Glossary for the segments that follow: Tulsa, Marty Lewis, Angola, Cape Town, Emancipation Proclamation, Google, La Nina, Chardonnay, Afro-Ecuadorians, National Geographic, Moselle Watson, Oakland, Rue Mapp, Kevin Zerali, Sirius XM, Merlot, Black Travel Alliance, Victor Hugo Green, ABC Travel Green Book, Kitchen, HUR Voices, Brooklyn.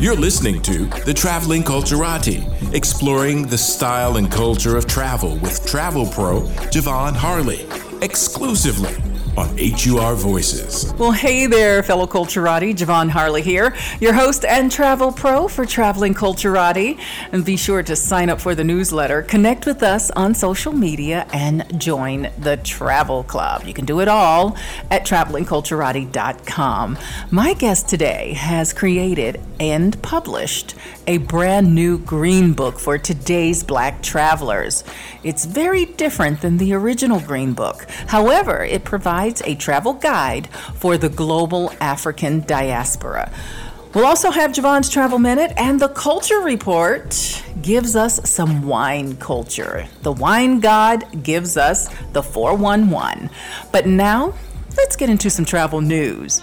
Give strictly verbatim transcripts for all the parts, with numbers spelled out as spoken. You're listening to The Traveling Culturati, exploring the style and culture of travel with travel pro Javon Harley, exclusively on H U R Voices. Well, hey there, fellow Culturati. Javon Harley here, your host and travel pro for Traveling Culturati. And be sure to sign up for the newsletter, connect with us on social media, and join the travel club. You can do it all at Traveling Culturati dot com. My guest today has created and published a brand new green book for today's Black travelers. It's very different than the original Green Book. However, it provides a travel guide for the global African diaspora. We'll also have Javon's Travel Minute, and the Culture Report gives us some wine culture. The wine god gives us the four one one. But now, let's get into some travel news.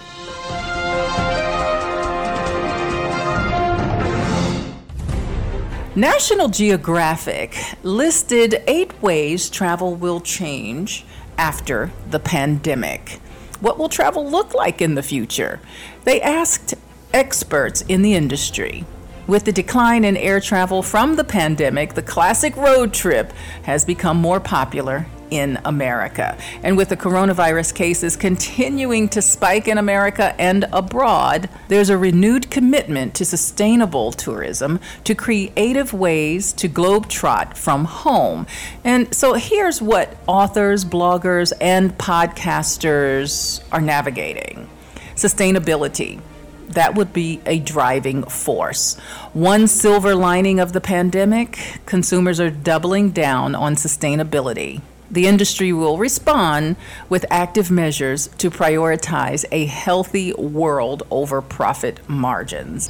National Geographic listed eight ways travel will change after the pandemic. What will travel look like in the future? They asked experts in the industry. With the decline in air travel from the pandemic, the classic road trip has become more popular in America. And with the coronavirus cases continuing to spike in America and abroad, there's a renewed commitment to sustainable tourism, to creative ways to globetrot from home. And so here's what authors, bloggers, and podcasters are navigating. Sustainability. That would be a driving force. One silver lining of the pandemic, consumers are doubling down on sustainability. The industry will respond with active measures to prioritize a healthy world over profit margins.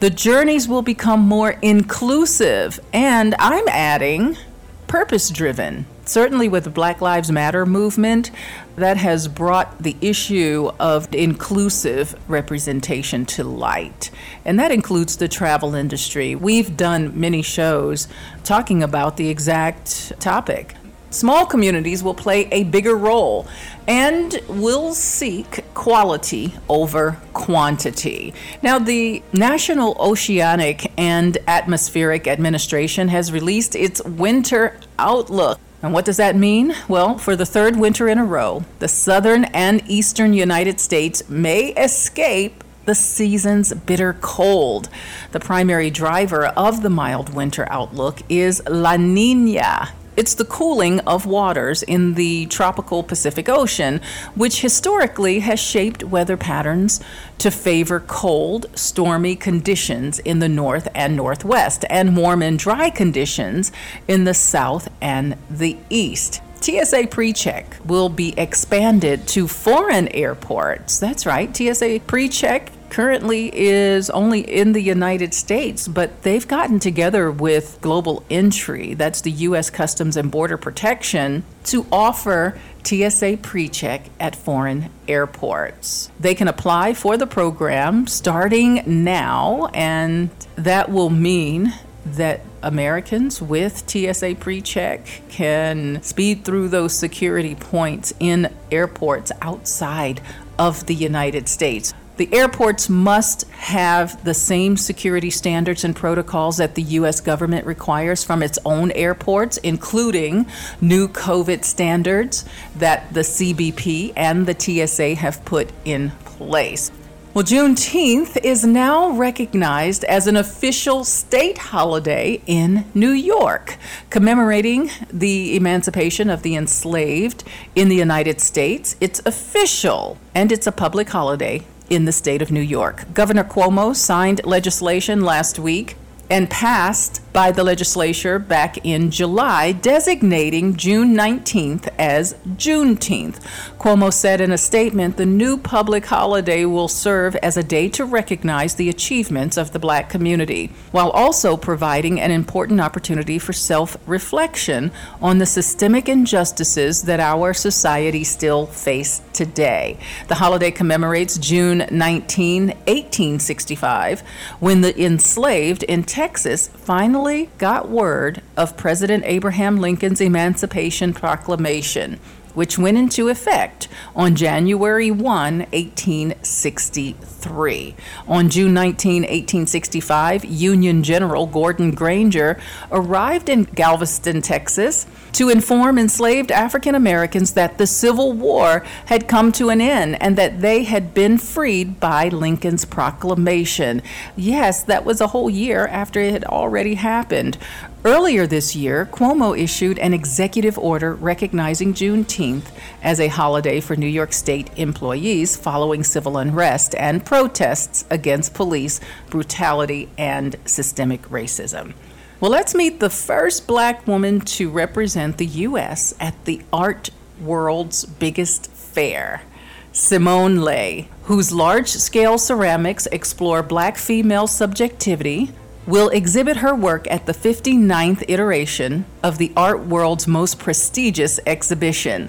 The journeys will become more inclusive, and I'm adding purpose-driven. Certainly with the Black Lives Matter movement, that has brought the issue of inclusive representation to light. And that includes the travel industry. We've done many shows talking about the exact topic. Small communities will play a bigger role and will seek quality over quantity. Now, the National Oceanic and Atmospheric Administration has released its winter outlook. And what does that mean? Well, for the third winter in a row, the southern and eastern United States may escape the season's bitter cold. The primary driver of the mild winter outlook is La Nina. It's the cooling of waters in the tropical Pacific Ocean, which historically has shaped weather patterns to favor cold, stormy conditions in the north and northwest, and warm and dry conditions in the south and the east. T S A PreCheck will be expanded to foreign airports. That's right, T S A PreCheck currently is only in the United States, but they've gotten together with Global Entry, that's the U S Customs and Border Protection, to offer T S A PreCheck at foreign airports. They can apply for the program starting now, and that will mean that Americans with T S A PreCheck can speed through those security points in airports outside of the United States. The airports must have the same security standards and protocols that the U S government requires from its own airports, including new COVID standards that the C B P and the T S A have put in place. Well, Juneteenth is now recognized as an official state holiday in New York, commemorating the emancipation of the enslaved in the United States. It's official, and it's a public holiday in the state of New York. Governor Cuomo signed legislation last week and passed by the legislature back in July, designating June nineteenth as Juneteenth. Cuomo said in a statement, the new public holiday will serve as a day to recognize the achievements of the Black community, while also providing an important opportunity for self-reflection on the systemic injustices that our society still face today. The holiday commemorates June nineteenth, eighteen sixty-five, when the enslaved in Texas finally got word of President Abraham Lincoln's Emancipation Proclamation, which went into effect on January first, eighteen sixty-three. On June nineteenth, eighteen sixty-five, Union General Gordon Granger arrived in Galveston, Texas, to inform enslaved African Americans that the Civil War had come to an end and that they had been freed by Lincoln's proclamation. Yes, that was a whole year after it had already happened. Earlier this year, Cuomo issued an executive order recognizing Juneteenth as a holiday for New York State employees following civil unrest and protests against police brutality and systemic racism. Well, let's meet the first Black woman to represent the U S at the art world's biggest fair, Simone Leigh, whose large-scale ceramics explore Black female subjectivity, will exhibit her work at the fifty-ninth iteration of the art world's most prestigious exhibition,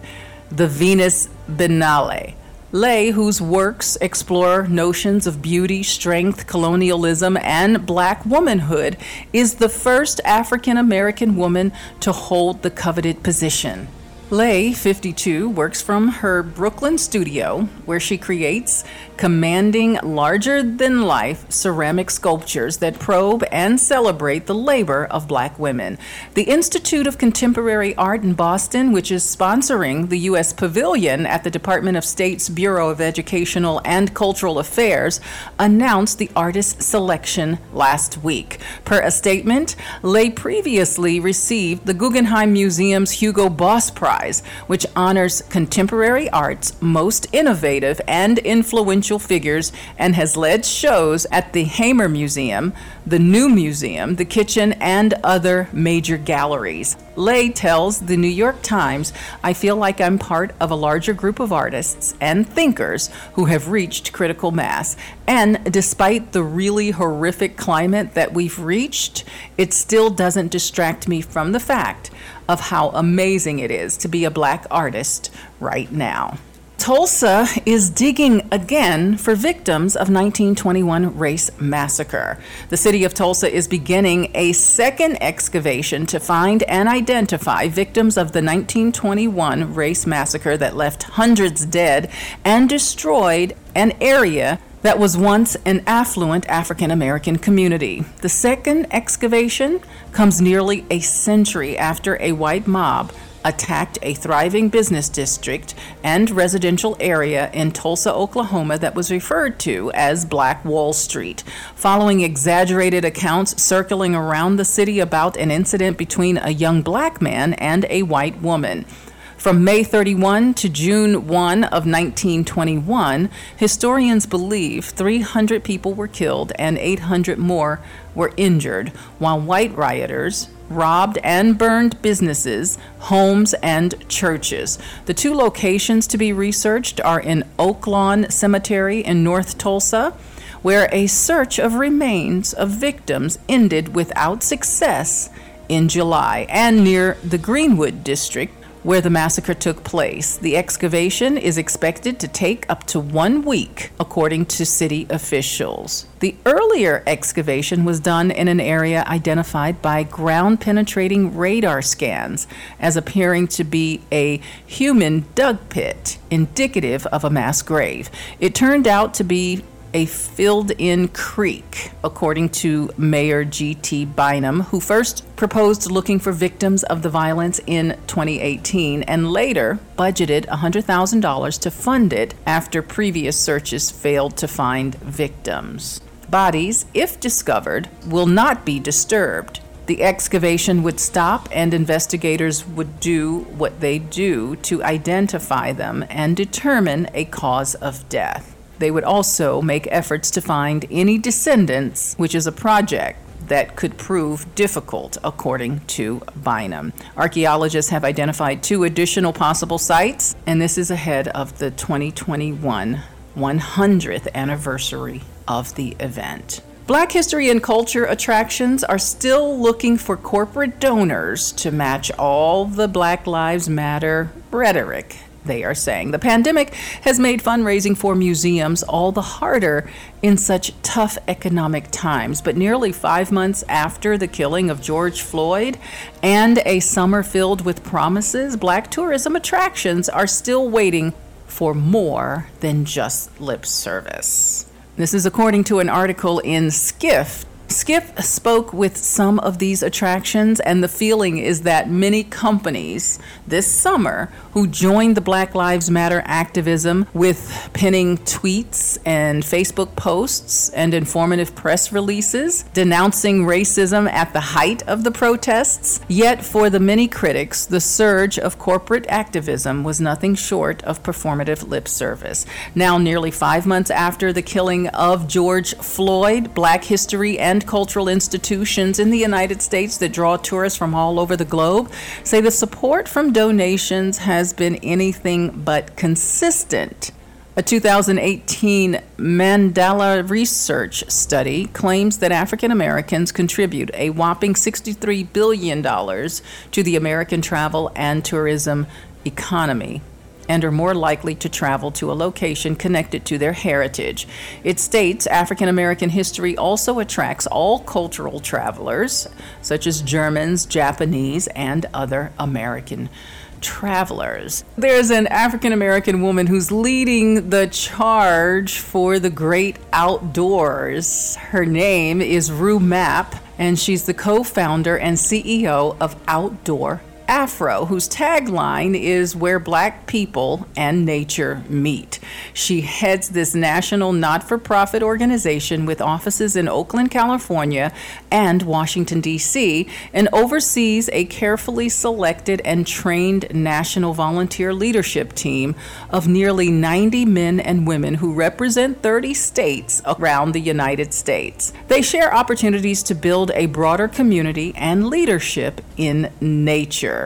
the Venice Biennale. Leigh, whose works explore notions of beauty, strength, colonialism, and Black womanhood, is the first African-American woman to hold the coveted position. Leigh, fifty-two, works from her Brooklyn studio, where she creates commanding, larger-than-life ceramic sculptures that probe and celebrate the labor of Black women. The Institute of Contemporary Art in Boston, which is sponsoring the U S Pavilion at the Department of State's Bureau of Educational and Cultural Affairs, announced the artist selection last week. Per a statement, Leigh previously received the Guggenheim Museum's Hugo Boss Prize, which honors contemporary art's most innovative and influential figures, and has led shows at the Hamer Museum, the New Museum, the Kitchen, and other major galleries. Leigh tells the New York Times, "I feel like I'm part of a larger group of artists and thinkers who have reached critical mass. And despite the really horrific climate that we've reached, it still doesn't distract me from the fact of how amazing it is to be a Black artist right now." Tulsa is digging again for victims of nineteen twenty-one race massacre. The city of Tulsa is beginning a second excavation to find and identify victims of the nineteen twenty-one race massacre that left hundreds dead and destroyed an area that was once an affluent African-American community. The second excavation comes nearly a century after a white mob attacked a thriving business district and residential area in Tulsa, Oklahoma, that was referred to as Black Wall Street. Following exaggerated accounts circling around the city about an incident between a young Black man and a white woman. From May thirty-first to June first of nineteen twenty-one, historians believe three hundred people were killed and eight hundred more were injured, while white rioters robbed and burned businesses, homes, and churches. The two locations to be researched are in Oak Lawn Cemetery in North Tulsa, where a search of remains of victims ended without success in July, and near the Greenwood District, where the massacre took place. The excavation is expected to take up to one week, according to city officials. The earlier excavation was done in an area identified by ground-penetrating radar scans as appearing to be a human dug pit, indicative of a mass grave. It turned out to be a filled-in creek, according to Mayor G T Bynum, who first proposed looking for victims of the violence in twenty eighteen and later budgeted one hundred thousand dollars to fund it after previous searches failed to find victims. Bodies, if discovered, will not be disturbed. The excavation would stop and investigators would do what they do to identify them and determine a cause of death. They would also make efforts to find any descendants, which is a project that could prove difficult, according to Bynum. Archaeologists have identified two additional possible sites, and this is ahead of the twenty twenty-one one hundredth anniversary of the event. Black history and culture attractions are still looking for corporate donors to match all the Black Lives Matter rhetoric they are saying. The pandemic has made fundraising for museums all the harder in such tough economic times. But nearly five months after the killing of George Floyd and a summer filled with promises, Black tourism attractions are still waiting for more than just lip service. This is according to an article in Skift. Skift spoke with some of these attractions, and the feeling is that many companies this summer who joined the Black Lives Matter activism with penning tweets and Facebook posts and informative press releases denouncing racism at the height of the protests. Yet for the many critics, the surge of corporate activism was nothing short of performative lip service. Now, nearly five months after the killing of George Floyd, Black history and cultural institutions in the United States that draw tourists from all over the globe say the support from donations has been anything but consistent. A two thousand eighteen Mandela Research study claims that African Americans contribute a whopping sixty-three billion dollars to the American travel and tourism economy, and are more likely to travel to a location connected to their heritage. It states African American history also attracts all cultural travelers, such as Germans, Japanese, and other American travelers. There's an African American woman who's leading the charge for the great outdoors. Her name is Rue Mapp, and she's the co-founder and C E O of Outdoor Afro, whose tagline is "Where Black People and Nature Meet." She heads this national not-for-profit organization with offices in Oakland, California and Washington, D C, and oversees a carefully selected and trained national volunteer leadership team of nearly ninety men and women who represent thirty states around the United States. They share opportunities to build a broader community and leadership in nature.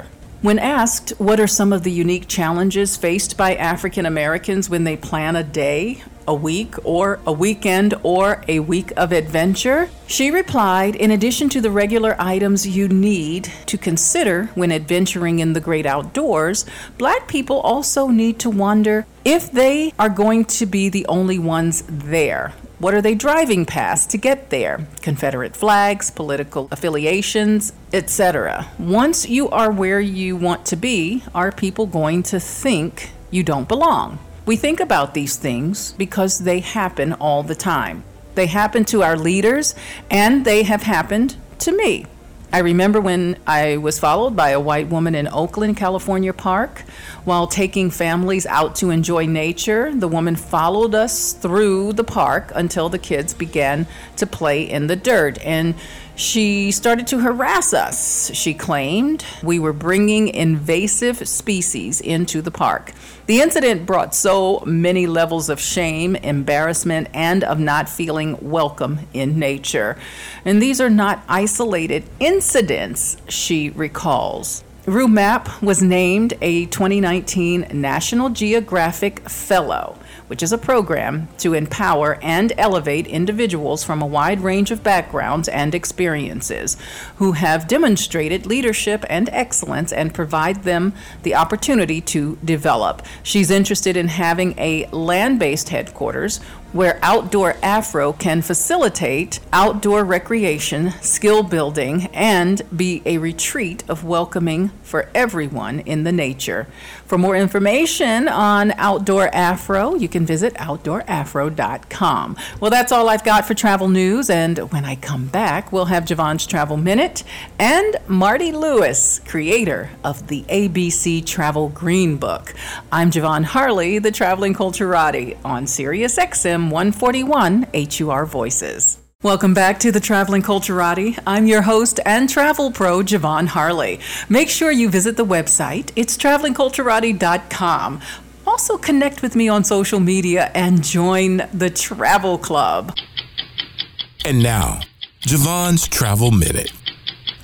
When asked what are some of the unique challenges faced by African Americans when they plan a day, a week, or a weekend, or a week of adventure, she replied, in addition to the regular items you need to consider when adventuring in the great outdoors, Black people also need to wonder if they are going to be the only ones there. What are they driving past to get there? Confederate flags, political affiliations, et cetera. Once you are where you want to be, are people going to think you don't belong? We think about these things because they happen all the time. They happen to our leaders, and they have happened to me. I remember when I was followed by a white woman in Oakland, California park while taking families out to enjoy nature. The woman followed us through the park until the kids began to play in the dirt, and she started to harass us. She claimed we were bringing invasive species into the park. The incident brought so many levels of shame, embarrassment, and of not feeling welcome in nature. And these are not isolated incidents, she recalls. Rue Mapp was named a twenty nineteen National Geographic Fellow, which is a program to empower and elevate individuals from a wide range of backgrounds and experiences who have demonstrated leadership and excellence and provide them the opportunity to develop. She's interested in having a land-based headquarters where Outdoor Afro can facilitate outdoor recreation, skill building, and be a retreat of welcoming for everyone in the nature. For more information on Outdoor Afro, you can visit outdoor afro dot com. Well, that's all I've got for travel news, and when I come back, we'll have Javon's Travel Minute and Marty Lewis, creator of the A B C Travel Green Book. I'm Javon Harley, the Traveling Culturati, on Sirius X M one forty-one H U R Voices. Welcome back to the Traveling Culturati. I'm your host and travel pro, Javon Harley. Make sure you visit the website. It's traveling culturati dot com. Also connect with me on social media and join the travel club. And now, Javon's Travel Minute.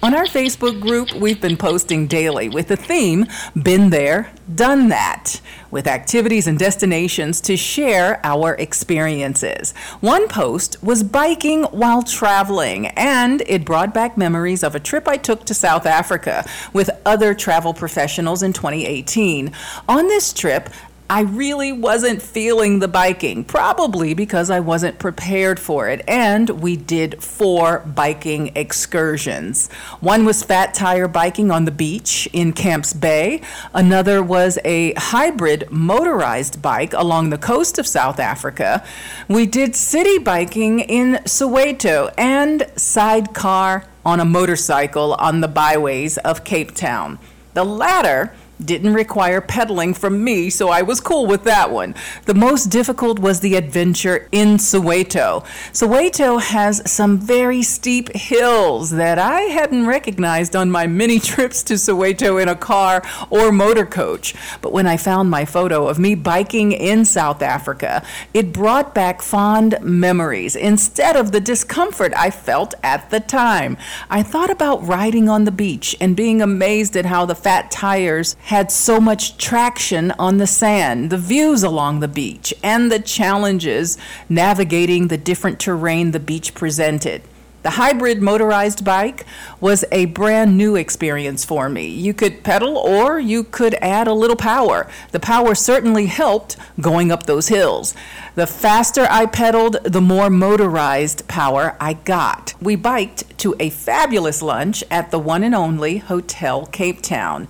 On our Facebook group, we've been posting daily with the theme, Been There, Done That, with activities and destinations to share our experiences. One post was biking while traveling, and it brought back memories of a trip I took to South Africa with other travel professionals in twenty eighteen. On this trip, I really wasn't feeling the biking, probably because I wasn't prepared for it, and we did four biking excursions. One was fat tire biking on the beach in Camps Bay. Another was a hybrid motorized bike along the coast of South Africa. We did city biking in Soweto and sidecar on a motorcycle on the byways of Cape Town. The latter didn't require pedaling from me, so I was cool with that one. The most difficult was the adventure in Soweto. Soweto has some very steep hills that I hadn't recognized on my many trips to Soweto in a car or motor coach. But when I found my photo of me biking in South Africa, it brought back fond memories instead of the discomfort I felt at the time. I thought about riding on the beach and being amazed at how the fat tires had so much traction on the sand, the views along the beach, and the challenges navigating the different terrain the beach presented. The hybrid motorized bike was a brand new experience for me. You could pedal or you could add a little power. The power certainly helped going up those hills. The faster I pedaled, the more motorized power I got. We biked to a fabulous lunch at the one and only Hotel Cape Town.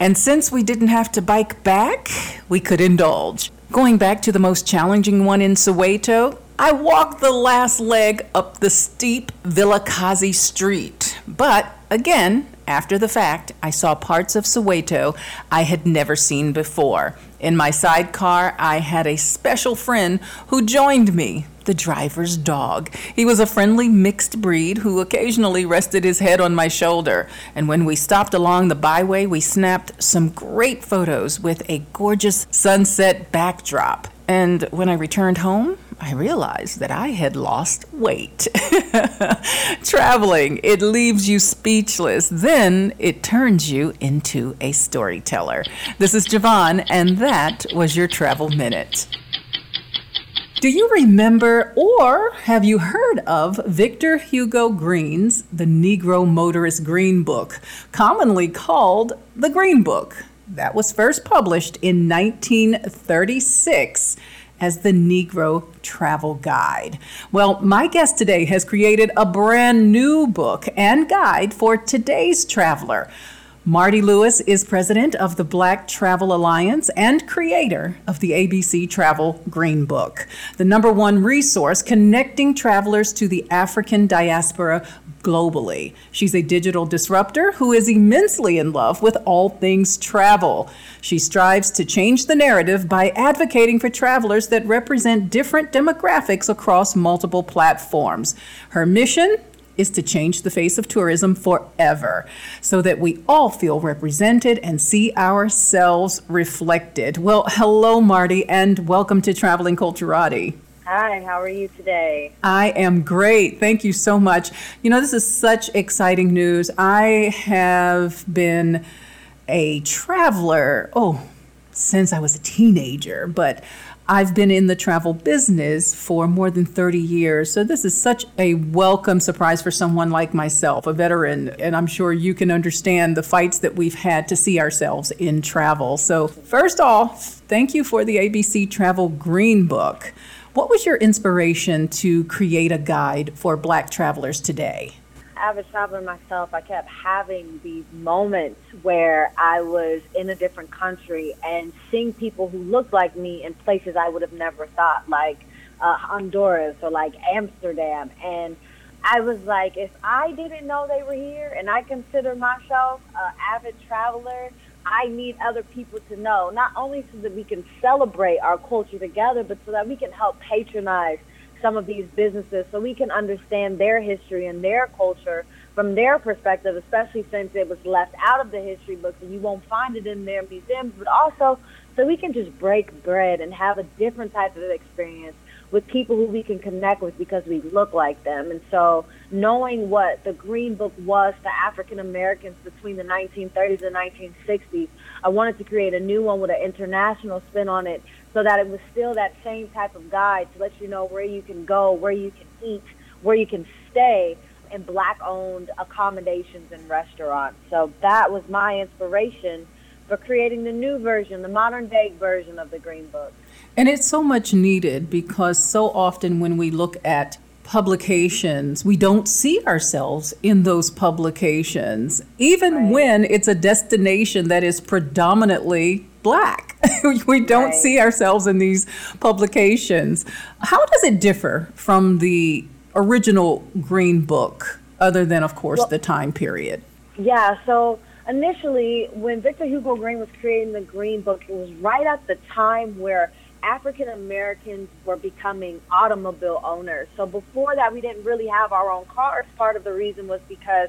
And since we didn't have to bike back, we could indulge. Going back to the most challenging one in Soweto, I walked the last leg up the steep Vilakazi Street. But again, after the fact, I saw parts of Soweto I had never seen before. In my sidecar, I had a special friend who joined me, the driver's dog. He was a friendly mixed breed who occasionally rested his head on my shoulder. And when we stopped along the byway, we snapped some great photos with a gorgeous sunset backdrop. And when I returned home, I realized that I had lost weight. Traveling, it leaves you speechless. Then it turns you into a storyteller. This is Javon, and that was your Travel Minute. Do you remember or have you heard of Victor Hugo Green's The Negro Motorist Green Book, commonly called The Green Book? That was first published in nineteen thirty-six as The Negro Travel Guide. Well, my guest today has created a brand new book and guide for today's traveler. Marty Lewis is president of the Black Travel Alliance and creator of the A B C Travel Green Book, the number one resource connecting travelers to the African diaspora globally. She's a digital disruptor who is immensely in love with all things travel. She strives to change the narrative by advocating for travelers that represent different demographics across multiple platforms. Her mission is to change the face of tourism forever so that we all feel represented and see ourselves reflected. Well, hello, Marty, and welcome to Traveling Culturati. Hi, how are you today? I am great. Thank you so much. You know, this is such exciting news. I have been a traveler, oh, since I was a teenager, but I've been in the travel business for more than thirty years, so this is such a welcome surprise for someone like myself, a veteran, and I'm sure you can understand the fights that we've had to see ourselves in travel. So first off, thank you for the A B C Travel Green Book. What was your inspiration to create a guide for Black travelers today? As a traveler myself, I kept having these moments where I was in a different country and seeing people who looked like me in places I would have never thought, like uh, Honduras or like Amsterdam. And I was like, if I didn't know they were here, and I consider myself an avid traveler, I need other people to know, not only so that we can celebrate our culture together, but so that we can help patronize some of these businesses so we can understand their history and their culture from their perspective, especially since it was left out of the history books and you won't find it in their museums, but also so we can just break bread and have a different type of experience with people who we can connect with because we look like them. And so knowing what the Green Book was to African Americans between the nineteen thirties and nineteen sixties, I wanted to create a new one with an international spin on it so that it was still that same type of guide to let you know where you can go, where you can eat, where you can stay in Black-owned accommodations and restaurants. So that was my inspiration for creating the new version, the modern-day version of the Green Book. And it's so much needed because so often when we look at publications, we don't see ourselves in those publications, even right. when it's a destination that is predominantly Black. We don't right. see ourselves in these publications. How does it differ from the original Green Book, other than, of course, well, the time period? Yeah, so initially, when Victor Hugo Green was creating the Green Book, it was right at the time where African Americans were becoming automobile owners. So before that, we didn't really have our own cars. Part of the reason was because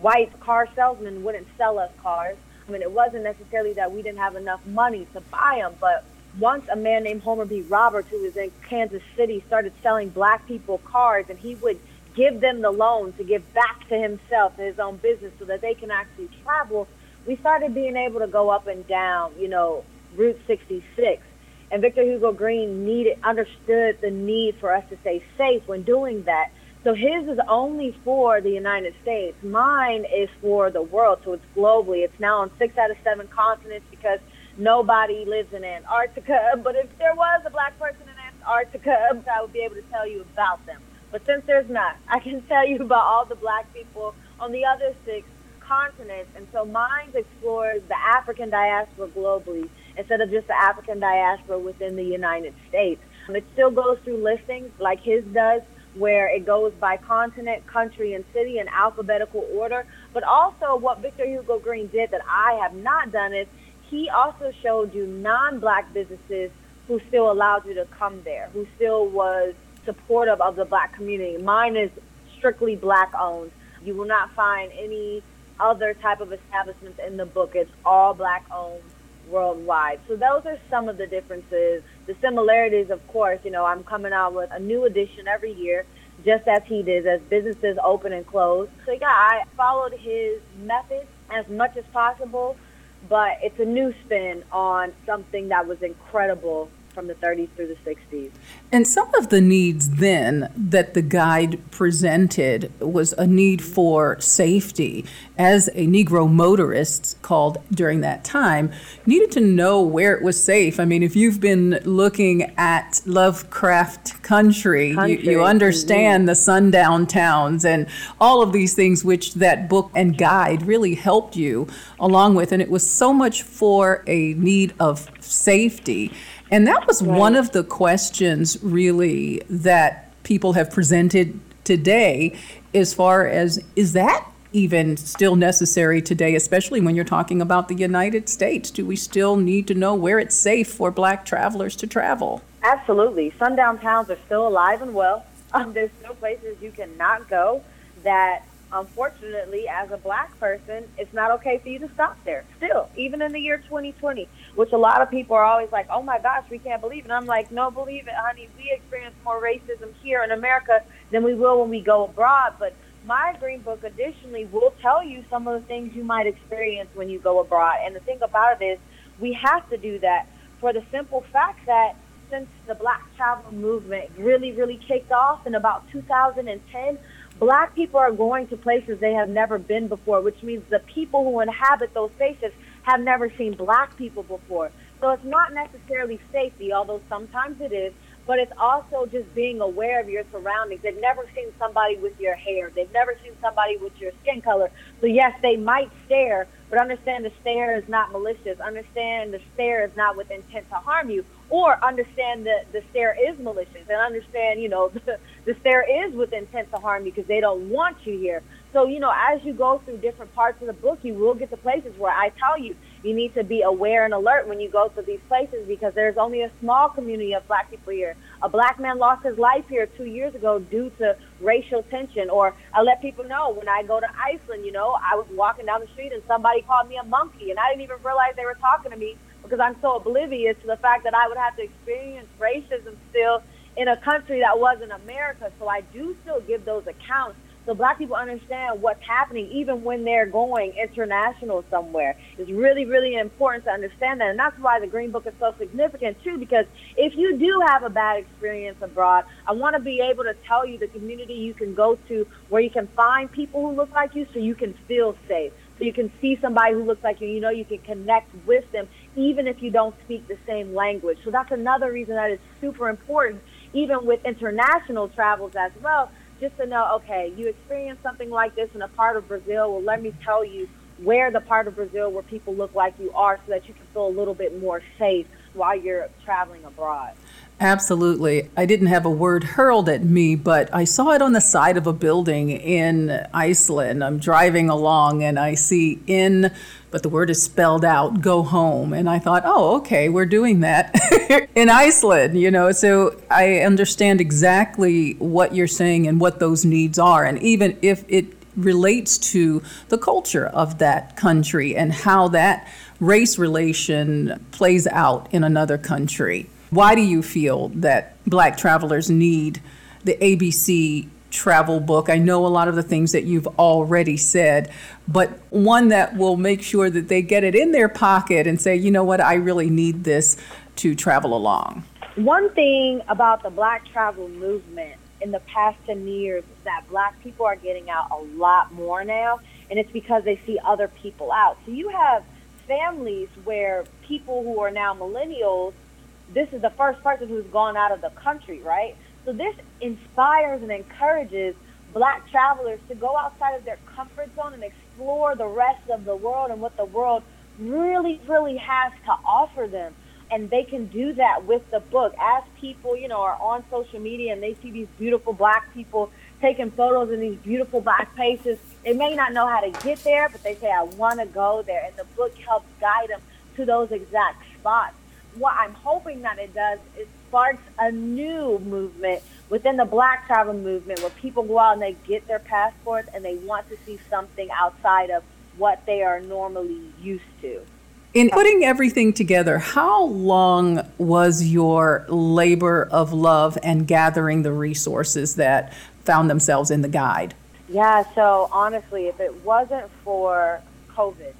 white car salesmen wouldn't sell us cars. I mean, it wasn't necessarily that we didn't have enough money to buy them, but once a man named Homer B. Roberts, who was in Kansas City, started selling Black people cars, and he would give them the loan to give back to himself, to his own business, so that they can actually travel, we started being able to go up and down, you know, Route sixty-six. And Victor Hugo Green needed, understood the need for us to stay safe when doing that. So his is only for the United States. Mine is for the world, so it's globally. It's now on six out of seven continents because nobody lives in Antarctica, but if there was a Black person in Antarctica, I would be able to tell you about them. But since there's not, I can tell you about all the Black people on the other six continents. And so mine explores the African diaspora globally instead of just the African diaspora within the United States. It still goes through listings like his does, where it goes by continent, country, and city in alphabetical order. But also what Victor Hugo Green did that I have not done is he also showed you non-Black businesses who still allowed you to come there, who still was supportive of the Black community. Mine is strictly Black-owned. You will not find any other type of establishments in the book. It's all Black-owned worldwide. So those are some of the differences. The similarities, of course, you know, I'm coming out with a new edition every year, just as he did, as businesses open and close. So yeah, I followed his methods as much as possible, but it's a new spin on something that was incredible from the thirties through the sixties. And some of the needs then that the guide presented was a need for safety. As a Negro motorist called during that time, needed to know where it was safe. I mean, if you've been looking at Lovecraft Country, Country. You, you understand mm-hmm. the sundown towns and all of these things which that book and guide really helped you along with. And it was so much for a need of safety. And that was right. one of the questions, really, that people have presented today as far as, is that even still necessary today, especially when you're talking about the United States? Do we still need to know where it's safe for Black travelers to travel? Absolutely. Sundown towns are still alive and well. Um, there's still places you cannot go that, unfortunately, as a Black person, it's not okay for you to stop there. Still, even in the year twenty twenty, which a lot of people are always like, oh my gosh, we can't believe it. And I'm like, no, believe it, honey. We experience more racism here in America than we will when we go abroad. But my Green Book, additionally, will tell you some of the things you might experience when you go abroad. And the thing about it is we have to do that for the simple fact that since the Black travel movement really, really kicked off in about two thousand ten, Black people are going to places they have never been before, which means the people who inhabit those spaces have never seen Black people before. So it's not necessarily safety, although sometimes it is, but it's also just being aware of your surroundings. They've never seen somebody with your hair. They've never seen somebody with your skin color. So yes, they might stare, but understand the stare is not malicious. Understand the stare is not with intent to harm you, or understand that the stare is malicious, and understand, you know, the, the stare is with intent to harm you because they don't want you here. So, you know, as you go through different parts of the book, you will get to places where I tell you, you need to be aware and alert when you go to these places because there's only a small community of Black people here. A Black man lost his life here two years ago due to racial tension. Or I let people know when I go to Iceland, you know, I was walking down the street and somebody called me a monkey and I didn't even realize they were talking to me because I'm so oblivious to the fact that I would have to experience racism still in a country that wasn't America. So I do still give those accounts so Black people understand what's happening, even when they're going international somewhere. It's really, really important to understand that. And that's why the Green Book is so significant, too, because if you do have a bad experience abroad, I want to be able to tell you the community you can go to where you can find people who look like you so you can feel safe, so you can see somebody who looks like you, you know, you can connect with them, even if you don't speak the same language. So that's another reason that is super important, even with international travels as well, just to know, okay, you experience something like this in a part of Brazil, well, let me tell you where the part of Brazil where people look like you are so that you can feel a little bit more safe while you're traveling abroad. Absolutely. I didn't have a word hurled at me, but I saw it on the side of a building in Iceland. I'm driving along and I see in, but the word is spelled out, go home. And I thought, oh, okay, we're doing that in Iceland, you know. So I understand exactly what you're saying and what those needs are. And even if it relates to the culture of that country and how that race relation plays out in another country. Why do you feel that Black travelers need the A B C travel book? I know a lot of the things that you've already said, but one that will make sure that they get it in their pocket and say, you know what, I really need this to travel along. One thing about the Black travel movement in the past ten years is that Black people are getting out a lot more now, and it's because they see other people out. So you have families where people who are now millennials, this is the first person who's gone out of the country, right? So this inspires and encourages Black travelers to go outside of their comfort zone and explore the rest of the world and what the world really, really has to offer them. And they can do that with the book. As people, you know, are on social media and they see these beautiful Black people taking photos in these beautiful Black places, they may not know how to get there, but they say, I want to go there. And the book helps guide them to those exact spots. What I'm hoping that it does is sparks a new movement within the Black travel movement where people go out and they get their passports and they want to see something outside of what they are normally used to. In putting everything together, how long was your labor of love and gathering the resources that found themselves in the guide? Yeah, so honestly, if it wasn't for COVID,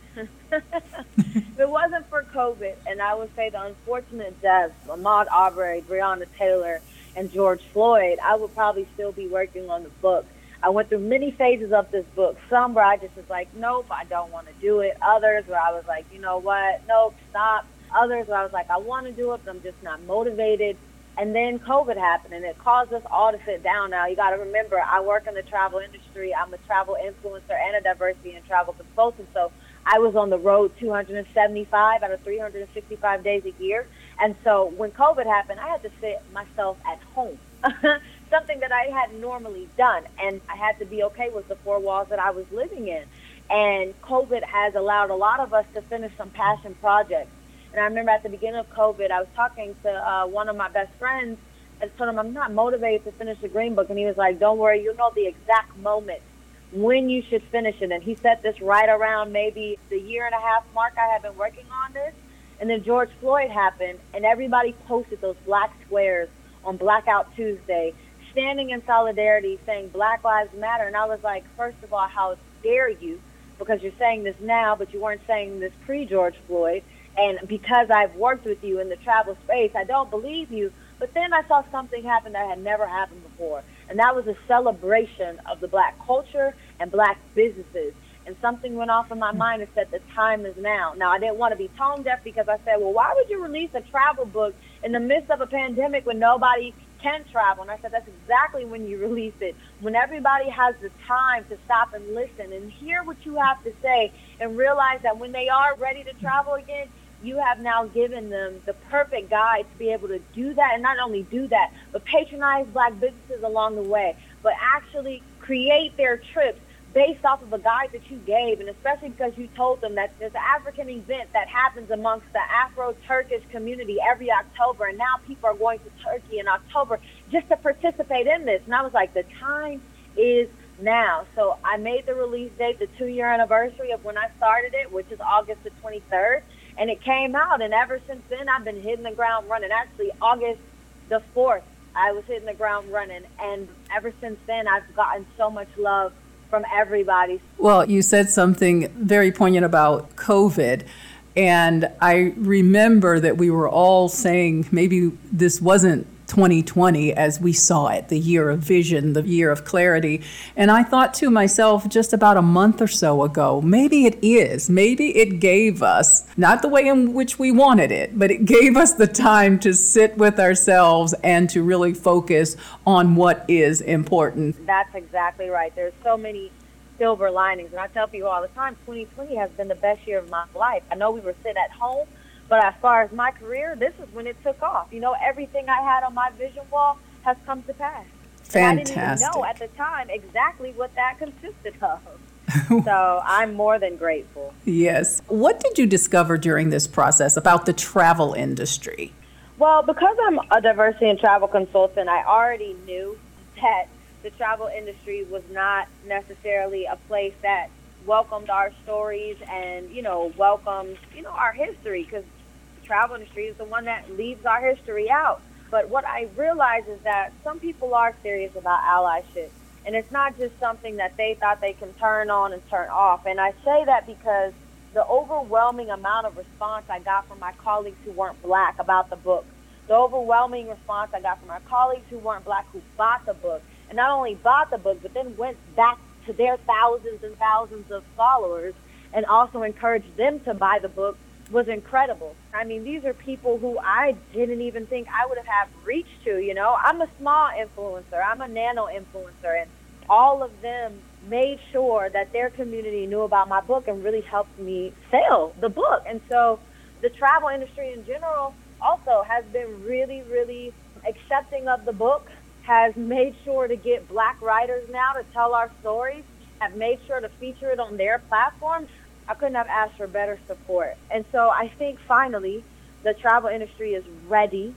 if it wasn't for COVID, and I would say the unfortunate deaths, Ahmaud Arbery, Breonna Taylor, and George Floyd, I would probably still be working on the book. I went through many phases of this book. Some where I just was like, nope, I don't want to do it. Others where I was like, you know what, nope, stop. Others where I was like, I want to do it, but I'm just not motivated. And then COVID happened, and it caused us all to sit down now. You got to remember, I work in the travel industry. I'm a travel influencer and a diversity and travel consultant, so I was on the road two hundred seventy-five out of three hundred sixty-five days a year. And so when COVID happened, I had to sit myself at home, something that I hadn't normally done. And I had to be okay with the four walls that I was living in. And COVID has allowed a lot of us to finish some passion projects. And I remember at the beginning of COVID, I was talking to uh, one of my best friends and told him, I'm not motivated to finish the Green Book. And he was like, don't worry, you'll know the exact moment when you should finish it. And he said this right around maybe the year and a half mark I had been working on this. And then George Floyd happened, and everybody posted those Black squares on Blackout Tuesday, standing in solidarity, saying Black Lives Matter. And I was like, first of all, how dare you? Because you're saying this now, but you weren't saying this pre-George Floyd. And because I've worked with you in the travel space, I don't believe you. But then I saw something happen that had never happened before. And that was a celebration of the Black culture and Black businesses. And something went off in my mind and said, the time is now. Now, I didn't want to be tone deaf because I said, well, why would you release a travel book in the midst of a pandemic when nobody can travel? And I said, that's exactly when you release it, when everybody has the time to stop and listen and hear what you have to say and realize that when they are ready to travel again, you have now given them the perfect guide to be able to do that, and not only do that, but patronize Black businesses along the way, but actually create their trips based off of a guide that you gave, and especially because you told them that there's an African event that happens amongst the Afro-Turkish community every October, and now people are going to Turkey in October just to participate in this. And I was like, the time is now. So I made the release date, the two-year anniversary of when I started it, which is August the twenty-third. And it came out, and ever since then, I've been hitting the ground running. Actually, August the fourth I was hitting the ground running. And ever since then, I've gotten so much love from everybody. Well, you said something very poignant about COVID. And I remember that we were all saying maybe this wasn't twenty twenty as we saw it, the year of vision, the year of clarity. And I thought to myself just about a month or so ago, maybe it is. Maybe it gave us, not the way in which we wanted it, but it gave us the time to sit with ourselves and to really focus on what is important. That's exactly right. There's so many silver linings. And I tell people all the time, twenty twenty has been the best year of my life. I know we were sitting at home, but as far as my career, this is when it took off. You know, everything I had on my vision wall has come to pass. Fantastic. And I didn't even know at the time exactly what that consisted of. So I'm more than grateful. Yes. What did you discover during this process about the travel industry? Well, because I'm a diversity and travel consultant, I already knew that the travel industry was not necessarily a place that welcomed our stories and, you know, welcomed, you know, our history, because the travel industry is the one that leaves our history out. But what I realize is that some people are serious about allyship, and it's not just something that they thought they can turn on and turn off. And I say that because the overwhelming amount of response I got from my colleagues who weren't Black about the book, the overwhelming response I got from our colleagues who weren't Black who bought the book, and not only bought the book, but then went back to their thousands and thousands of followers and also encouraged them to buy the book, was incredible. I mean, these are people who I didn't even think I would have had reach to, you know. I'm a small influencer. I'm a nano influencer. And all of them made sure that their community knew about my book and really helped me sell the book. And so the travel industry in general also has been really, really accepting of the book, has made sure to get Black writers now to tell our stories, have made sure to feature it on their platform. I couldn't have asked for better support. And so I think finally the travel industry is ready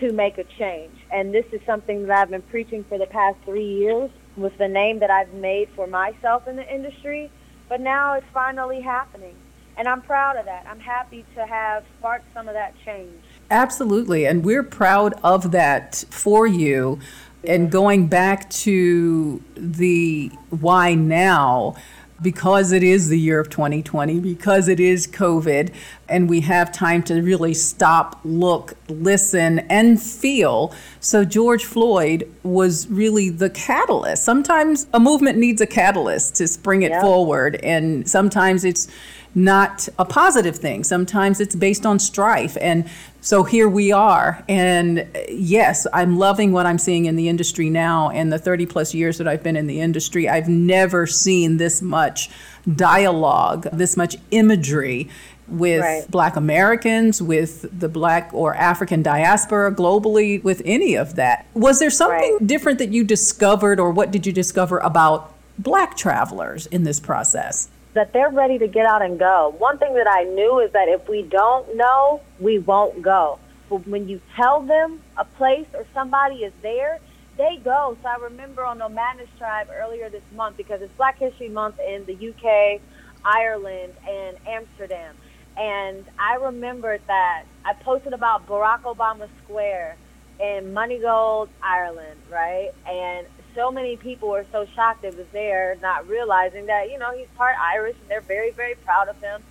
to make a change. And this is something that I've been preaching for the past three years with the name that I've made for myself in the industry. But now it's finally happening. And I'm proud of that. I'm happy to have sparked some of that change. Absolutely. And we're proud of that for you. And going back to the why now, because it is the year of twenty twenty, because it is COVID, and we have time to really stop, look, listen, and feel. So George Floyd was really the catalyst. Sometimes a movement needs a catalyst to spring it yeah. forward. And sometimes it's not a positive thing. Sometimes it's based on strife. And so here we are. And yes, I'm loving what I'm seeing in the industry now. And the thirty plus years that I've been in the industry, I've never seen this much dialogue, this much imagery with right. Black Americans, with the Black or African diaspora globally, with any of that. Was there something right. different that you discovered, or what did you discover about Black travelers in this process? That they're ready to get out and go. One thing that I knew is that if we don't know, we won't go. But when you tell them a place or somebody is there, they go. So I remember on No Madness Tribe earlier this month, because it's Black History Month in the U K, Ireland, and Amsterdam. And I remembered that I posted about Barack Obama Square in Donegal, Ireland, right? And so many people were so shocked it was there, not realizing that, you know, he's part Irish and they're very, very proud of him.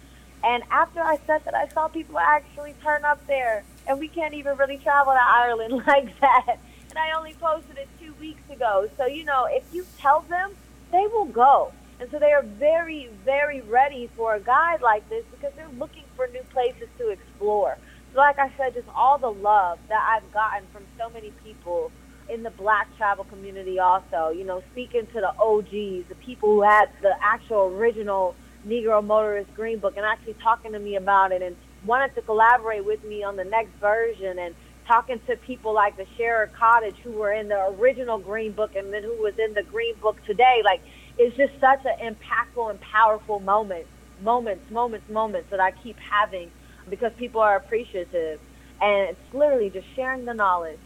And after I said that, I saw people actually turn up there, and we can't even really travel to Ireland like that. And I only posted it two weeks ago. So, you know, if you tell them, they will go. And so they are very, very ready for a guide like this, because they're looking for new places to explore. So like I said, just all the love that I've gotten from so many people in the Black travel community also, you know, speaking to the O Gs, the people who had the actual original Negro Motorist Green Book, and actually talking to me about it and wanted to collaborate with me on the next version, and talking to people like the Sharer Cottage who were in the original Green Book and then who was in the Green Book today. Like, it's just such an impactful and powerful moment, moments, moments, moments that I keep having, because people are appreciative. And it's literally just sharing the knowledge.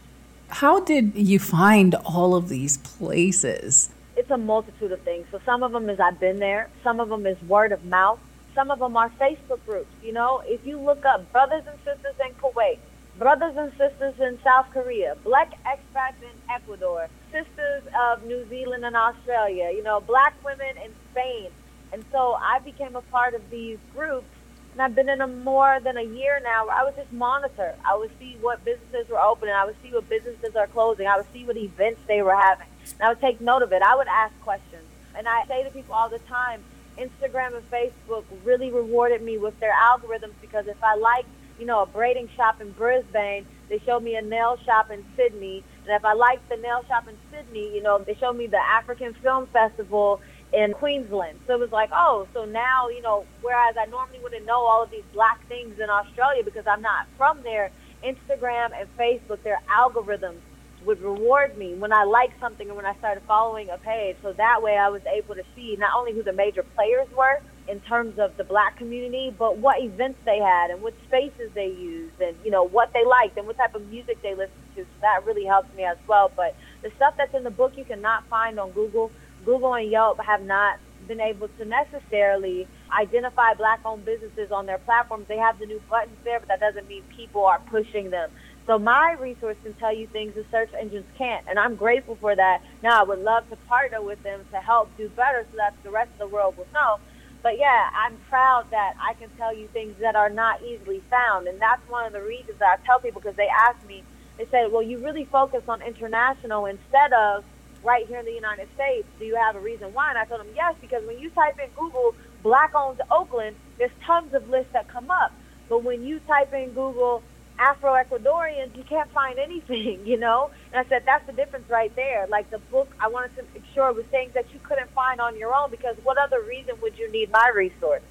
How did you find all of these places? It's a multitude of things. So some of them is I've been there. Some of them is word of mouth. Some of them are Facebook groups. You know, if you look up Brothers and Sisters in Kuwait, brothers and sisters in South Korea, black expats in Ecuador, sisters of New Zealand and Australia, you know, black women in Spain. And so I became a part of these groups, and I've been in them more than a year now, where I would just monitor. I would see what businesses were opening. I would see what businesses are closing. I would see what events they were having. And I would take note of it. I would ask questions. And I say to people all the time, Instagram and Facebook really rewarded me with their algorithms, because if I liked, you know, a braiding shop in Brisbane, they showed me a nail shop in Sydney. And if I liked the nail shop in Sydney, you know, they showed me the African Film Festival in Queensland. So it was like, oh, so now, you know, whereas I normally wouldn't know all of these black things in Australia because I'm not from there, Instagram and Facebook, their algorithms would reward me when I liked something and when I started following a page. So that way I was able to see not only who the major players were in terms of the black community, but what events they had and what spaces they used and, you know, what they liked and what type of music they listened to. So that really helped me as well. But the stuff that's in the book you cannot find on Google. Google and Yelp have not been able to necessarily identify black-owned businesses on their platforms. They have the new buttons there, but that doesn't mean people are pushing them. So my resource can tell you things the search engines can't, and I'm grateful for that. Now, I would love to partner with them to help do better so that the rest of the world will know. But, yeah, I'm proud that I can tell you things that are not easily found, and that's one of the reasons that I tell people, because they ask me, they say, well, you really focus on international instead of right here in the United States. Do you have a reason why? And I told them, yes, because when you type in Google, black-owned Oakland, there's tons of lists that come up. But when you type in Google, Afro-Ecuadorians, you can't find anything, you know? And I said, that's the difference right there. Like, the book, I wanted to make sure it was things that you couldn't find on your own, because what other reason would you need my resource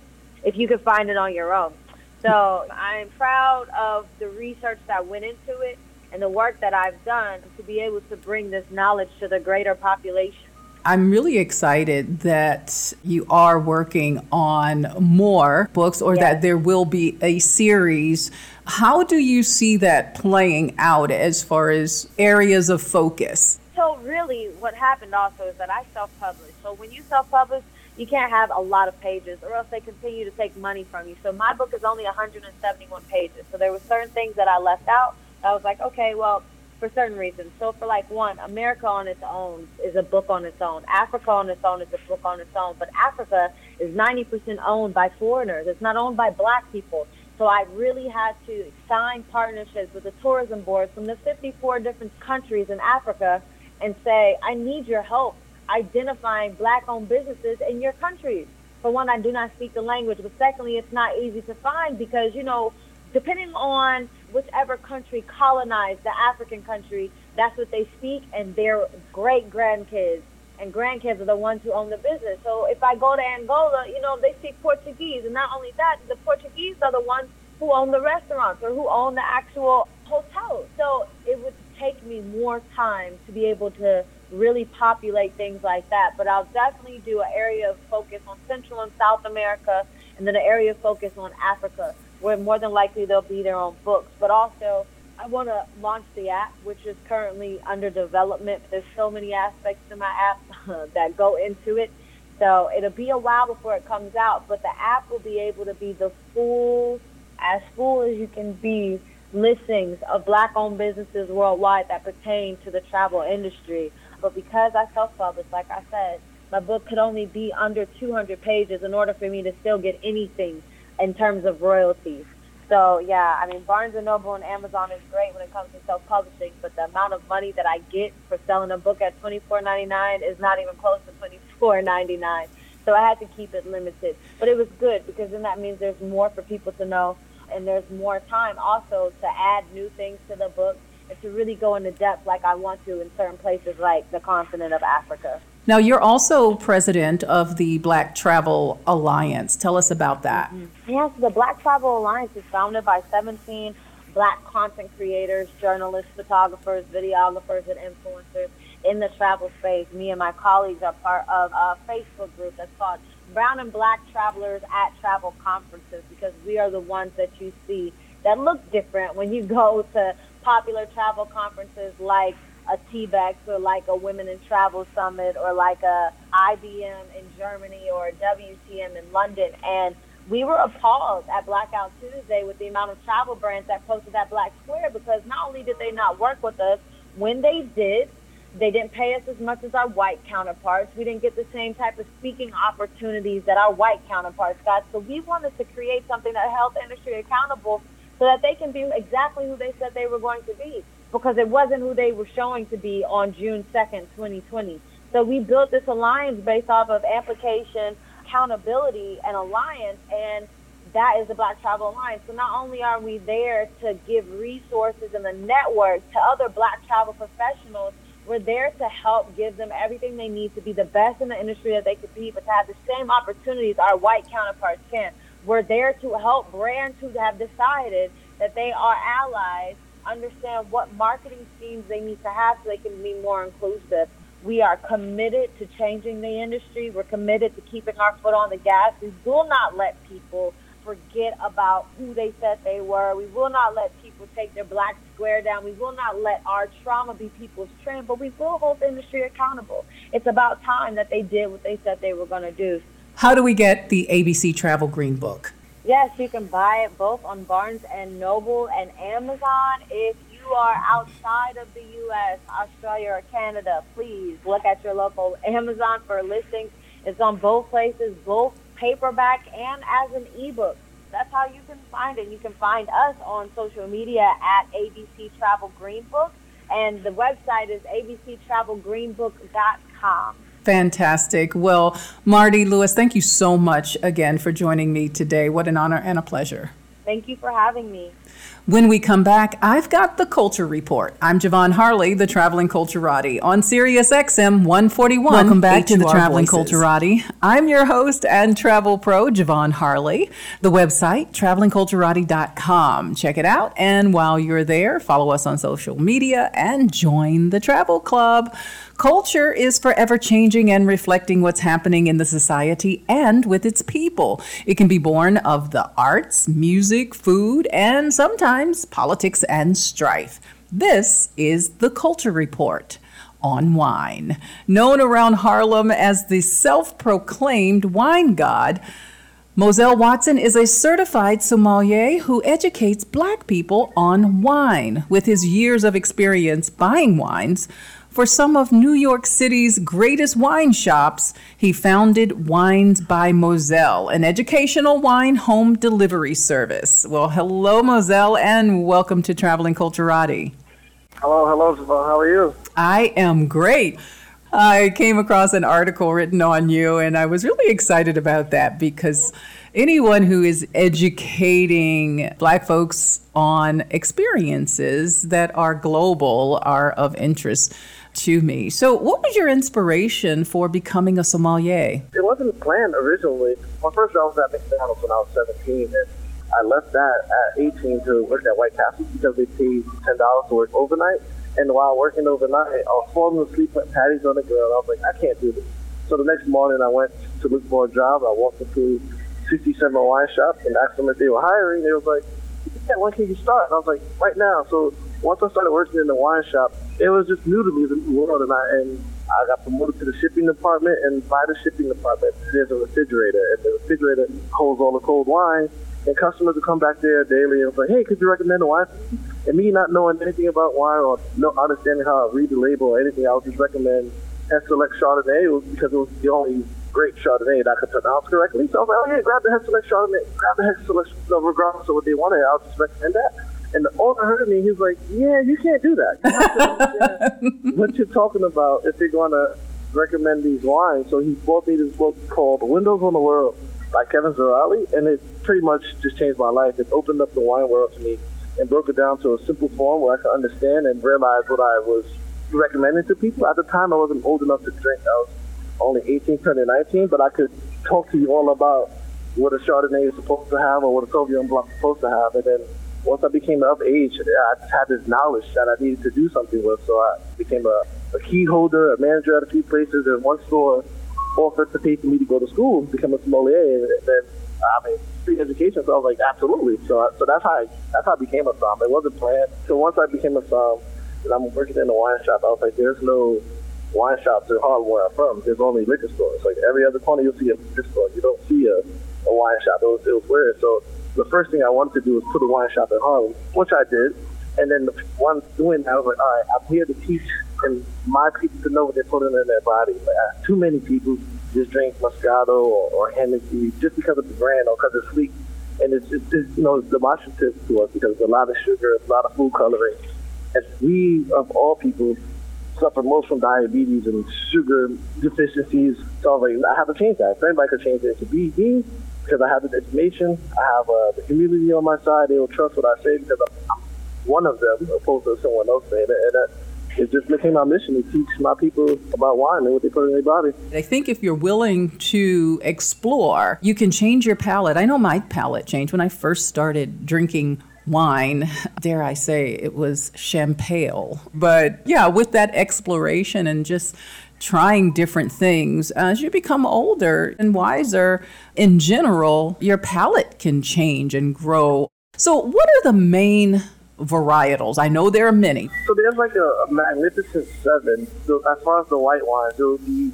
if you could find it on your own? So I am proud of the research that went into it and the work that I've done to be able to bring this knowledge to the greater population. I'm really excited that you are working on more books, or yes, that there will be a series. How do you see that playing out as far as areas of focus? So really what happened also is that I self-published. So when you self-publish, you can't have a lot of pages, or else they continue to take money from you. So my book is only one hundred seventy-one pages. So there were certain things that I left out. I was like, okay, well, for certain reasons. So for like one, America on its own is a book on its own. Africa on its own is a book on its own. But Africa is ninety percent owned by foreigners. It's not owned by black people. So I really had to sign partnerships with the tourism board from the fifty-four different countries in Africa and say, I need your help identifying black-owned businesses in your countries. For one, I do not speak the language. But secondly, it's not easy to find because, you know, depending on whichever country colonized the African country, that's what they speak, and their great-grandkids and grandkids are the ones who own the business. So if I go to Angola, you know, they speak Portuguese, and not only that, the Portuguese are the ones who own the restaurants or who own the actual hotels. So it would take me more time to be able to really populate things like that. But I'll definitely do an area of focus on Central and South America, and then an area of focus on Africa, where more than likely they'll be their own books. But also, I want to launch the app, which is currently under development. There's so many aspects to my app that go into it. So it'll be a while before it comes out, but the app will be able to be the full, as full as you can be, listings of black-owned businesses worldwide that pertain to the travel industry. But because I self-published, like I said, my book could only be under two hundred pages in order for me to still get anything in terms of royalties. So, yeah, I mean, Barnes and Noble and Amazon is great when it comes to self-publishing, but the amount of money that I get for selling a book at twenty-four ninety-nine is not even close to twenty-four ninety-nine. So I had to keep it limited. But it was good, because then that means there's more for people to know, and there's more time also to add new things to the book and to really go into depth like I want to in certain places like the continent of Africa. Now, you're also president of the Black Travel Alliance. Tell us about that. Mm-hmm. Yes, the Black Travel Alliance is founded by seventeen black content creators, journalists, photographers, videographers, and influencers in the travel space. Me and my colleagues are part of a Facebook group that's called Brown and Black Travelers at Travel Conferences, because we are the ones that you see that look different when you go to popular travel conferences like a T BEX, or like a Women in Travel Summit, or like a I B M in Germany, or a W T M in London. And we were appalled at Blackout Tuesday with the amount of travel brands that posted at Black Square, because not only did they not work with us, when they did, they didn't pay us as much as our white counterparts. We didn't get the same type of speaking opportunities that our white counterparts got. So we wanted to create something that held the industry accountable so that they can be exactly who they said they were going to be, because it wasn't who they were showing to be on June second, twenty twenty. So we built this alliance based off of application, accountability, and alliance, and that is the Black Travel Alliance. So not only are we there to give resources and the network to other Black travel professionals, we're there to help give them everything they need to be the best in the industry that they could be, but to have the same opportunities our white counterparts can. We're there to help brands who have decided that they are allies understand what marketing schemes they need to have so they can be more inclusive. We are committed to changing the industry. We're committed to keeping our foot on the gas. We will not let people forget about who they said they were. We will not let people take their Black Square down. We will not let our trauma be people's trend, but we will hold the industry accountable. It's about time that they did what they said they were going to do. How do we get the A B C Travel Green Book? Yes, you can buy it both on Barnes and Noble and Amazon. If you are outside of the U S, Australia, or Canada, please look at your local Amazon for listings. It's on both places, both paperback and as an ebook. That's how you can find it. You can find us on social media at A B C Travel Green Book, and the website is A B C travel green book dot com. Fantastic. Well, Marty Lewis, thank you so much again for joining me today. What an honor and a pleasure. Thank you for having me. When we come back, I've got the Culture Report. I'm Javon Harley, the Traveling Culturati, on Sirius X M one forty-one. Welcome back H U R to the Traveling Voices. Culturati. I'm your host and travel pro, Javon Harley. The website, traveling culturati dot com. Check it out. And while you're there, follow us on social media and join the Travel Club. Culture is forever changing and reflecting what's happening in the society and with its people. It can be born of the arts, music, food, and sometimes politics and strife. This is the Culture Report on wine. Known around Harlem as the self-proclaimed wine god, Moselle Watson is a certified sommelier who educates Black people on wine. With his years of experience buying wines, for some of New York City's greatest wine shops, he founded Wines by Moselle, an educational wine home delivery service. Well, hello, Moselle, and welcome to Traveling Culturati. Hello, hello, Javon. How are you? I am great. I came across an article written on you, and I was really excited about that because anyone who is educating Black folks on experiences that are global are of interest to me. So what was your inspiration for becoming a sommelier? It wasn't planned originally. My first job was at McDonald's when I was seventeen, and I left that at eighteen to work at White Castle because they paid ten dollars to work overnight. And while working overnight, I was falling asleep putting patties on the grill. I was like, I can't do this. So the next morning, I went to look for a job. I walked into sixty-seven wine shops and asked them if they were hiring. They was like, yeah, when can you start? And I was like, right now. So once I started working in the wine shop, it was just new to me, the new world. And I, and I got promoted to the shipping department. And by the shipping department, there's a refrigerator. And the refrigerator holds all the cold wine. And customers would come back there daily and was like, hey, could you recommend a wine? And me not knowing anything about wine or not understanding how to read the label or anything, I would just recommend Hess Select Chardonnay because it was the only great Chardonnay that I could pronounce correctly. So I was like, oh yeah, grab the Hess Select Chardonnay, grab the Hess Select, so regardless of what they wanted, I would just recommend that. And the owner heard me, he was like, yeah, you can't do that. You have to understand what you're talking about if you're going to recommend these wines. So he bought me this book called Windows on the World by Kevin Zerali, and it pretty much just changed my life. It opened up the wine world to me and broke it down to a simple form where I could understand and realize what I was recommending to people. At the time, I wasn't old enough to drink. I was only eighteen, turning nineteen, but I could talk to you all about what a Chardonnay is supposed to have or what a Sauvignon Blanc is supposed to have. And then once I became of age, I just had this knowledge that I needed to do something with. So I became a, a key holder, a manager at a few places, and one store offered to pay for me to go to school, become a sommelier, and then I mean, free education. So I was like, absolutely. So, I, so that's how I, that's how I became a som. It wasn't planned. So once I became a som, and I'm working in a wine shop, I was like, there's no wine shops in Harlem where I'm from. There's only liquor stores. Like every other corner, you'll see a liquor store. You don't see a a wine shop. It was, it was weird. So the first thing I wanted to do was put a wine shop in Harlem, which I did. And then once doing that, I was like, all right, I'm here to teach and my people to know what they're putting in their body. Like, too many people just drink Moscato or, or Hennessy just because of the brand or because it's sweet. And it's, it's, it's you know, it's demonstrative to us because it's a lot of sugar, it's a lot of food coloring. And we, of all people, suffer most from diabetes and sugar deficiencies. So I, like, I have to change that. If anybody could change it, it could be me, because I have the education, I have uh, the community on my side. They will trust what I say because I'm one of them, opposed to someone else saying it. And, uh, it just became my mission to teach my people about wine and what they put in their body. I think if you're willing to explore, you can change your palate. I know my palate changed when I first started drinking wine. Dare I say it was champagne. But yeah, with that exploration and just trying different things, as you become older and wiser in general, your palate can change and grow. So what are the main varietals? I know there are many. So there's like a, a magnificent seven. So as far as the white wines, there would be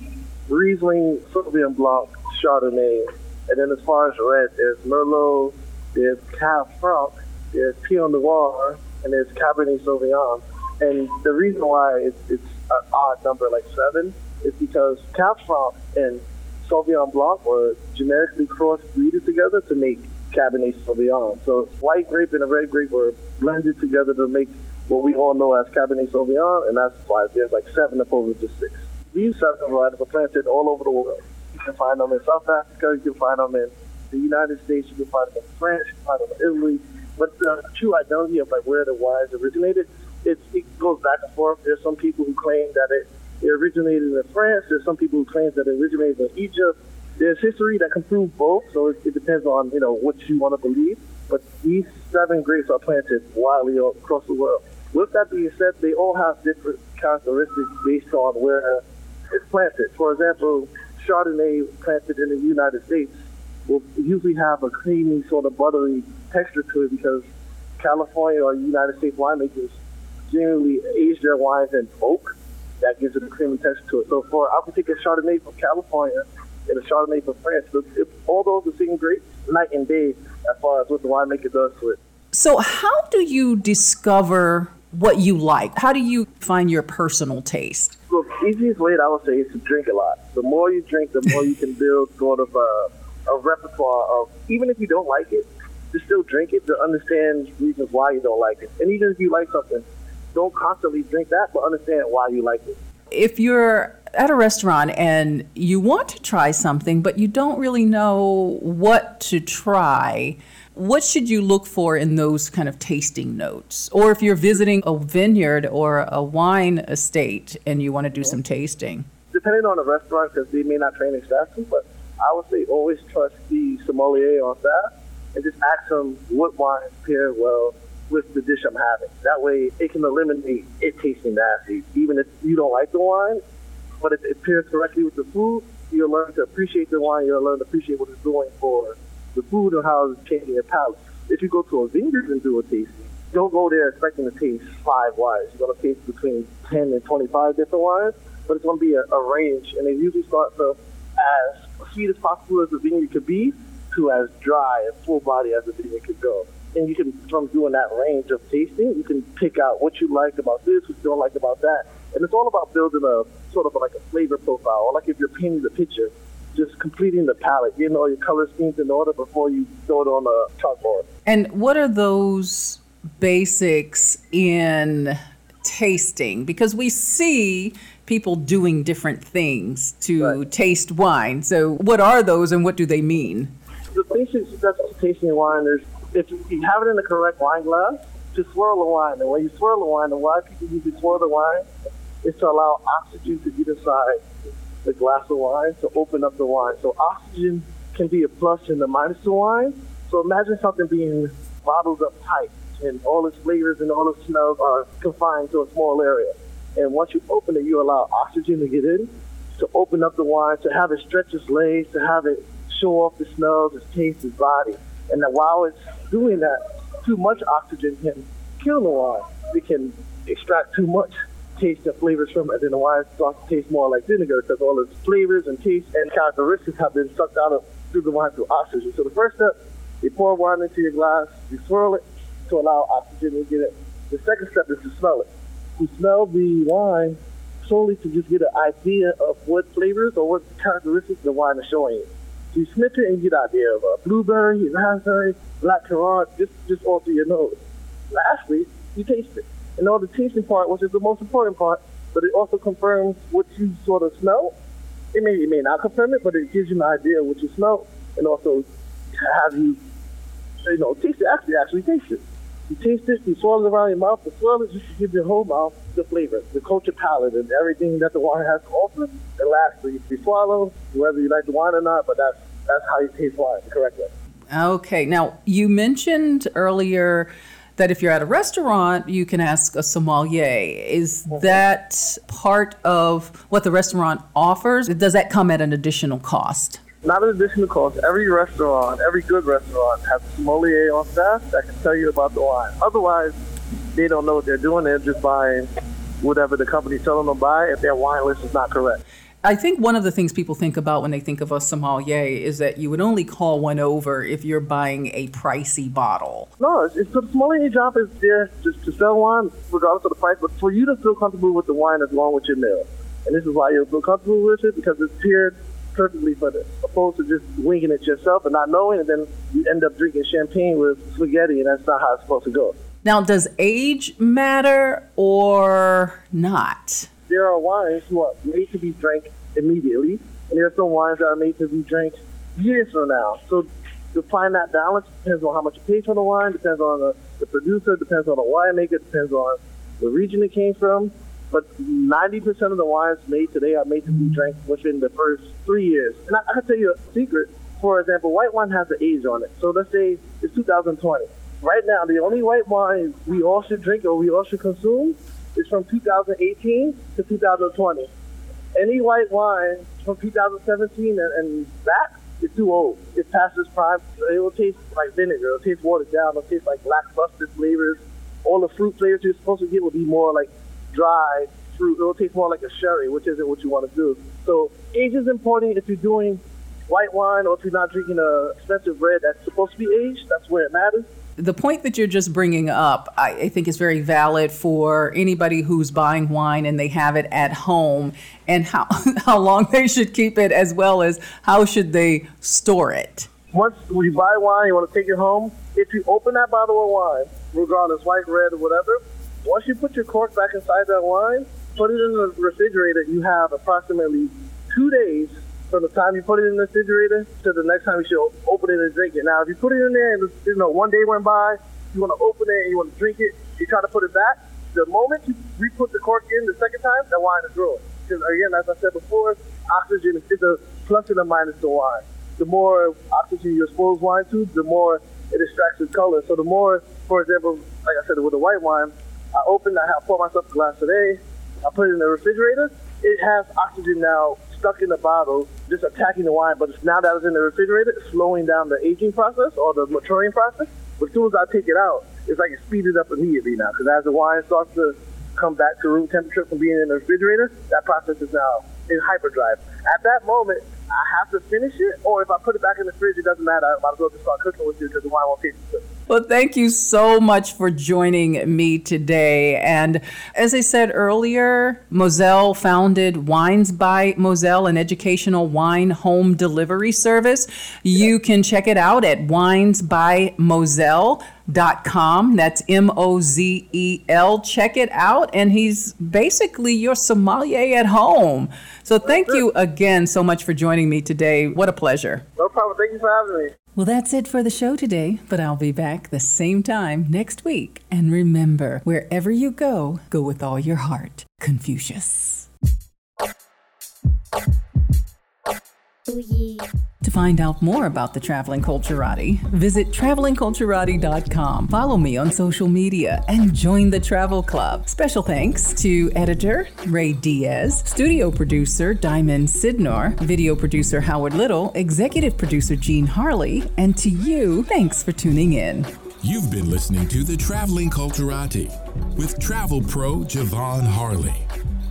Riesling, Sauvignon Blanc, Chardonnay. And then as far as red, there's Merlot, there's Cab Franc, there's Pinot Noir, and there's Cabernet Sauvignon. And the reason why it's, it's an odd number like seven is because Cab Franc and Sauvignon Blanc were genetically cross-breeded together to make Cabernet Sauvignon. So white grape and a red grape were blended together to make what we all know as Cabernet Sauvignon, and that's why there's like seven opposed to six. These seven varieties are planted all over the world. You can find them in South Africa, you can find them in the United States, you can find them in France, you can find them in Italy. But the true identity of like where the wines originated, it, it goes back and forth. There's some people who claim that it, it originated in France. There's some people who claim that it originated in Egypt. There's history that can prove both, so it, it depends on, you know, what you want to believe. But these seven grapes are planted widely across the world. With that being said, they all have different characteristics based on where it's planted. For example, Chardonnay planted in the United States will usually have a creamy, sort of buttery texture to it because California or United States winemakers generally age their wines in oak. That gives it a creamy texture to it. So for our particular Chardonnay from California, and a Chardonnay from France. But if all those are seeing great night and day as far as what the winemaker does to it. So how do you discover what you like? How do you find your personal taste? Well, the easiest way that I would say is to drink a lot. The more you drink, the more you can build sort of a, a repertoire of, even if you don't like it, to still drink it, to understand reasons why you don't like it. And even if you like something, don't constantly drink that, but understand why you like it. If you're at a restaurant and you want to try something, but you don't really know what to try, what should you look for in those kind of tasting notes? Or if you're visiting a vineyard or a wine estate and you want to do some tasting? Depending on the restaurant, because they may not train exactly, but I would say always trust the sommelier on staff and just ask them what wines pair well with the dish I'm having. That way it can eliminate it tasting nasty. Even if you don't like the wine, but if it pairs correctly with the food, you'll learn to appreciate the wine, you'll learn to appreciate what it's doing for the food and how it's changing your palate. If you go to a vineyard and do a tasting, don't go there expecting to taste five wines. You're going to taste between ten and twenty-five different wines, but it's going to be a, a range. And they usually start to, as sweet as possible as a vineyard could be, to as dry and full body as a vineyard could go. And you can, from doing that range of tasting, you can pick out what you like about this, what you don't like about that. And it's all about building a sort of like a flavor profile, or like if you're painting the picture, just completing the palette, getting all your color schemes in order before you throw it on a chalkboard. And what are those basics in tasting? Because we see people doing different things to right. taste wine. So what are those and what do they mean? The basics that's tasting wine is if you have it in the correct wine glass, just swirl the wine. And when you swirl the wine, the why people usually swirl the wine is to allow oxygen to get inside the glass of wine to open up the wine. So oxygen can be a plus and a minus to wine. So imagine something being bottled up tight and all its flavors and all its smells are confined to a small area. And once you open it, you allow oxygen to get in, to open up the wine, to have it stretch its legs, to have it show off the smells, its taste, its body. And that while it's doing that, too much oxygen can kill the wine. It can extract too much taste and flavors from it, and then the wine starts to taste more like vinegar because all its flavors and taste and characteristics have been sucked out of through the wine through oxygen. So the first step, you pour wine into your glass, you swirl it to allow oxygen to get it. The second step is to smell it. You smell the wine solely to just get an idea of what flavors or what characteristics the wine is showing you. So you sniff it and get an idea of a blueberry, raspberry, black currant, just, just all through your nose. Lastly, you taste it. And all the tasting part, which is the most important part, but it also confirms what you sort of smell. It may, it may not confirm it, but it gives you an idea of what you smell, and also have you, you know, taste it, actually, actually taste it. You taste it, you swirl it around your mouth, as well as you should give your whole mouth the flavor, the culture palette, and everything that the wine has to offer. And lastly, you swallow, whether you like the wine or not, but that's, that's how you taste wine correctly. Okay, now you mentioned earlier that if you're at a restaurant, you can ask a sommelier. Is mm-hmm. that part of what the restaurant offers? Does that come at an additional cost? Not an additional cost. Every restaurant, every good restaurant has a sommelier on staff that can tell you about the wine. Otherwise, they don't know what they're doing. They're just buying whatever the company's telling them to buy if their wine list is not correct. I think one of the things people think about when they think of a sommelier is that you would only call one over if you're buying a pricey bottle. No, it's, it's the sommelier job is there just to sell wine regardless of the price, but for you to feel comfortable with the wine that's along with your meal. And this is why you'll feel comfortable with it, because it's tiered perfectly for this, opposed to just winging it yourself and not knowing, and then you end up drinking champagne with spaghetti, and that's not how it's supposed to go. Now, does age matter or not? There are wines who are made to be drank immediately, and there are some wines that are made to be drank years from now. So to find that balance depends on how much you pay for the wine, depends on the, the producer, depends on the winemaker, depends on the region it came from. But ninety percent of the wines made today are made to be drank within the first three years. And I, I can tell you a secret. For example, white wine has an age on it. So let's say it's two thousand twenty. Right now, the only white wine we all should drink or we all should consume is from two thousand eighteen to two thousand twenty. Any white wine from two thousand seventeen and, and back is too old. It passes prime. It will taste like vinegar. It will taste watered down. It will taste like lackluster flavors. All the fruit flavors you're supposed to get will be more like dry fruit. It'll taste more like a sherry, which isn't what you want to do. So age is important if you're doing white wine or if you're not drinking a expensive red that's supposed to be aged. That's where it matters. The point that you're just bringing up, I, I think is very valid for anybody who's buying wine and they have it at home, and how how long they should keep it, as well as how should they store it. Once you buy wine, you want to take it home. If you open that bottle of wine, regardless, white, red, or whatever, once you put your cork back inside that wine, put it in the refrigerator, you have approximately two days from the time you put it in the refrigerator to the next time you should open it and drink it. Now, if you put it in there and, you know, one day went by, you want to open it and you want to drink it, you try to put it back, the moment you re-put the cork in the second time, that wine is ruined. Because, again, as I said before, oxygen is a plus and a minus to wine. The more oxygen you expose wine to, the more it extracts its color. So the more, for example, like I said, with the white wine, I opened, I poured myself a glass today, I put it in the refrigerator, it has oxygen now stuck in the bottle, just attacking the wine, but it's, now that it's in the refrigerator, it's slowing down the aging process or the maturing process. But as soon as I take it out, it's like it speeded up immediately now, because as the wine starts to come back to room temperature from being in the refrigerator, that process is now in hyperdrive. At that moment, I have to finish it, or if I put it back in the fridge, it doesn't matter. I might as well just start cooking with you because the wine won't taste good. Well, thank you so much for joining me today. And as I said earlier, Moselle founded Wines by Moselle, an educational wine home delivery service. You can check it out at wines by moselle dot com. That's M O Z E L. Check it out. And he's basically your sommelier at home. So thank you again so much for joining me today. What a pleasure. No problem. Thank you for having me. Well, that's it for the show today, but I'll be back the same time next week. And remember, wherever you go, go with all your heart. Confucius. Ooh, yeah. To find out more about the Traveling Culturati, visit traveling culturati dot com. Follow me on social media and join the travel club. Special thanks to editor Ray Diaz, studio producer Diamond Sidnor, video producer Howard Little, executive producer Gene Harley, and to you, thanks for tuning in. You've been listening to the Traveling Culturati with travel pro Javon Harley.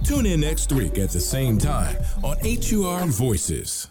Tune in next week at the same time on H U R Voices.